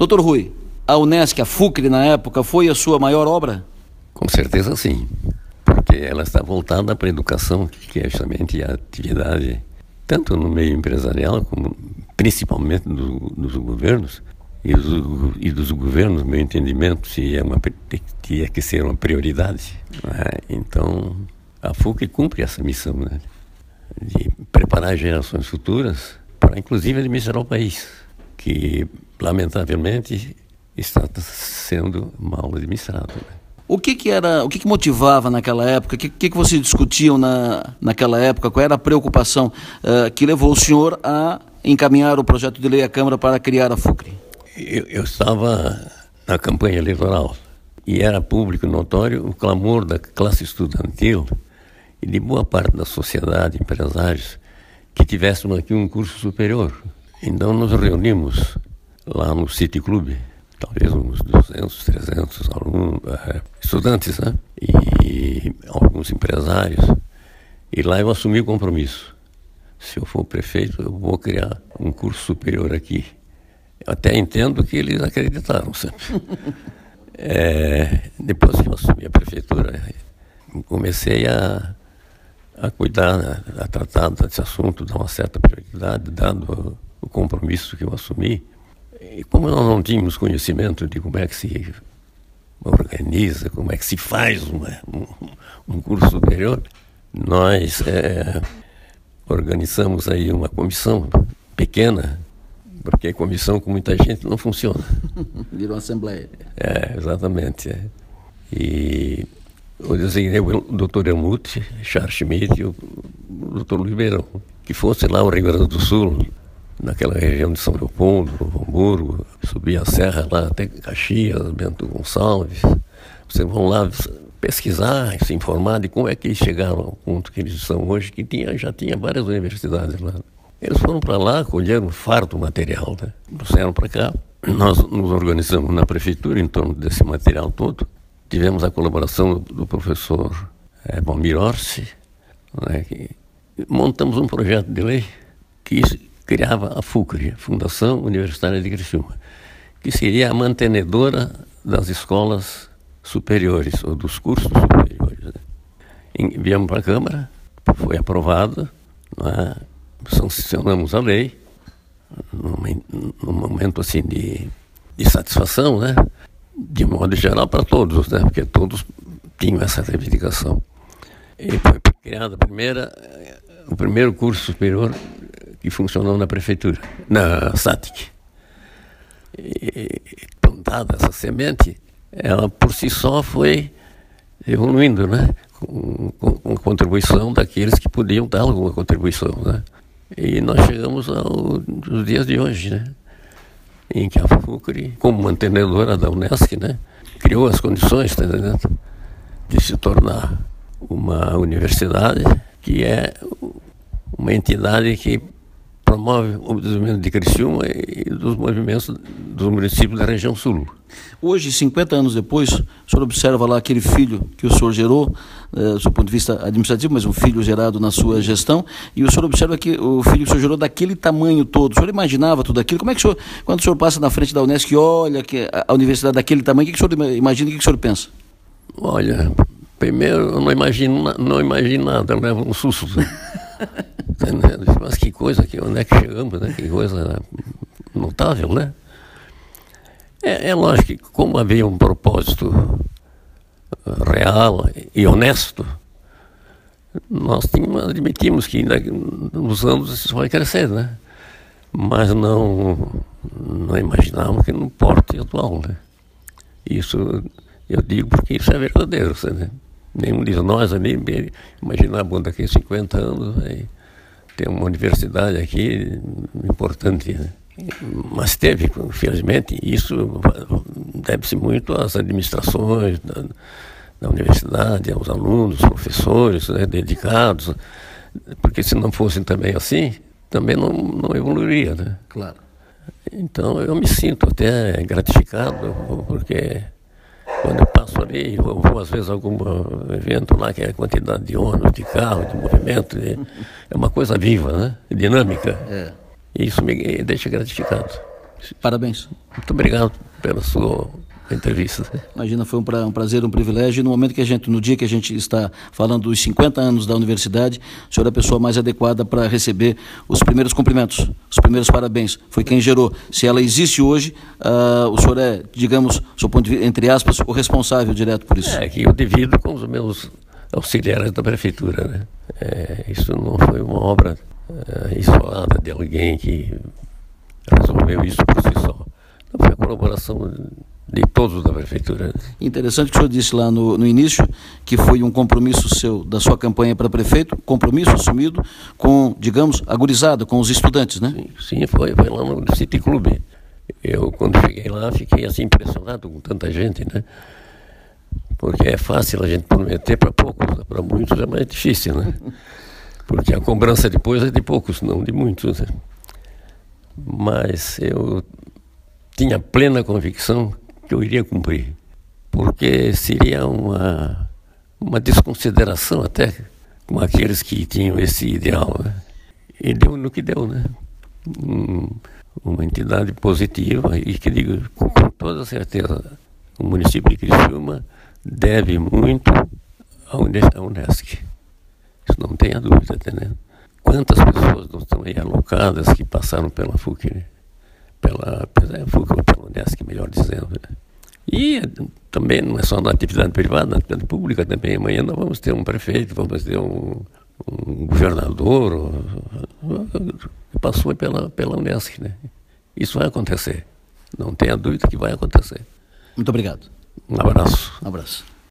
Doutor Rui, a Unesc, a FUCRI na época, foi a sua maior obra? Com certeza sim, porque ela está voltada para a educação, que é justamente a atividade, tanto no meio empresarial, como principalmente dos governos, e dos governos, meu entendimento, tinha que ser uma prioridade. Né? Então, a FUCRI cumpre essa missão, né? De preparar gerações futuras para, inclusive, administrar o país, que, lamentavelmente, está sendo mal administrado. Né? O que motivava naquela época? O que vocês discutiam naquela época? Qual era a preocupação que levou o senhor a encaminhar o projeto de lei à Câmara para criar a FUCRI? Eu estava na campanha eleitoral e era público notório o clamor da classe estudantil e de boa parte da sociedade, empresários, que tivéssemos aqui um curso superior. Então nos reunimos lá no City Club, talvez uns 200, 300 alunos, estudantes, né? E alguns empresários. E lá eu assumi o compromisso. Se eu for prefeito, eu vou criar um curso superior aqui. Eu até entendo que eles acreditaram sempre. Depois que eu assumi a prefeitura, comecei a cuidar, a tratar desse assunto, dar uma certa prioridade, dado o compromisso que eu assumi. E como nós não tínhamos conhecimento de como é que se organiza, como é que se faz um curso superior, nós organizamos aí uma comissão pequena, porque a comissão com muita gente não funciona. Virou assembleia. Exatamente. E eu designei o doutor Helmut Charles Schmidt e o doutor Oliveira, que fosse lá ao Rio Grande do Sul, naquela região de São Leopoldo, Novo Hamburgo, subia a serra lá até Caxias, Bento Gonçalves. Vocês vão lá pesquisar, se informar de como é que eles chegaram ao ponto que eles estão hoje, que já tinha várias universidades lá. Eles foram para lá, colheram um fardo material, né? Trouxeram para cá. Nós nos organizamos na prefeitura em torno desse material todo. Tivemos a colaboração do professor Bomir Orsi, né? Montamos um projeto de lei que criava a FUCRI, Fundação Universitária de Criciúma, que seria a mantenedora das escolas superiores, ou dos cursos superiores. Né? Viemos para a Câmara, foi aprovada, né? Sancionamos a lei, num momento assim de satisfação, né? De modo geral para todos, né? Porque todos tinham essa reivindicação. E foi criado o primeiro curso superior que funcionou na prefeitura, na SATIC. E plantada essa semente, ela por si só foi evoluindo, né? Com contribuição daqueles que podiam dar alguma contribuição, né? E nós chegamos aos dias de hoje, né? Em que a FUCRI, como mantenedora da Unesc, né? Criou as condições, tá entendendo? De se tornar uma universidade que é uma entidade que promove o desenvolvimento de Criciúma e dos movimentos dos municípios da região sul. Hoje, 50 anos depois, o senhor observa lá aquele filho que o senhor gerou, do seu ponto de vista administrativo, mas um filho gerado na sua gestão, e o senhor observa que o filho que o senhor gerou daquele tamanho todo, o senhor imaginava tudo aquilo? Como é que o senhor, quando o senhor passa na frente da Unesc e olha que a universidade daquele tamanho, o que o senhor imagina, o que o senhor pensa? Olha, primeiro, eu não imagino nada, eu levo um susto. Mas que coisa, onde é que chegamos, né? Que coisa notável, né? É lógico que como havia um propósito real e honesto, nós admitimos que ainda nos anos isso vai crescer, né? Mas não imaginávamos que no porte atual, né? Isso eu digo porque isso é verdadeiro, né? Nenhum de nós ali imaginava daqui a 50 anos, né? Tem uma universidade aqui importante, né? Mas teve, infelizmente, isso deve-se muito às administrações da universidade, aos alunos, professores, né? Dedicados, porque se não fossem também assim, também não evoluiria, né? Claro. Então eu me sinto até gratificado, porque quando eu passo ali, eu vou às vezes a algum evento lá, que é a quantidade de ônibus, de carro, de movimento, é uma coisa viva, né? Dinâmica. E isso me deixa gratificado. Parabéns. Muito obrigado pela sua entrevista. Imagina, foi um prazer, um privilégio. E no momento que no dia que a gente está falando dos 50 anos da universidade, o senhor é a pessoa mais adequada para receber os primeiros cumprimentos, os primeiros parabéns. Foi quem gerou. Se ela existe hoje, o senhor é, digamos, seu ponto de vista, entre aspas, o responsável direto por isso. É que eu divido com os meus auxiliares da prefeitura, né? Isso não foi uma obra isolada de alguém que resolveu isso por si só. Não, foi a colaboração de todos da prefeitura. Interessante que o senhor disse lá no início que foi um compromisso seu, da sua campanha para prefeito, compromisso assumido com, digamos, a gurizada, com os estudantes, né? Sim, foi lá no City Club. Eu, quando cheguei lá, fiquei assim impressionado com tanta gente, né? Porque é fácil a gente prometer para poucos, para muitos é mais difícil, né? Porque a cobrança depois é de poucos, não de muitos, né? Mas eu tinha plena convicção que eu iria cumprir, porque seria uma desconsideração até com aqueles que tinham esse ideal, né? E deu no que deu, né? Uma entidade positiva e que digo com toda certeza, o município de Criciúma deve muito à Unesc, isso não tenha dúvida, né? Quantas pessoas não estão aí alocadas que passaram pela FUCRI? Pela Unesc, melhor dizendo. Né? E também não é só na atividade privada, na atividade pública também. Amanhã nós vamos ter um prefeito, vamos ter um governador que passou pela Unesc, né? Isso vai acontecer. Não tenha dúvida que vai acontecer. Muito obrigado. Um abraço. Um abraço.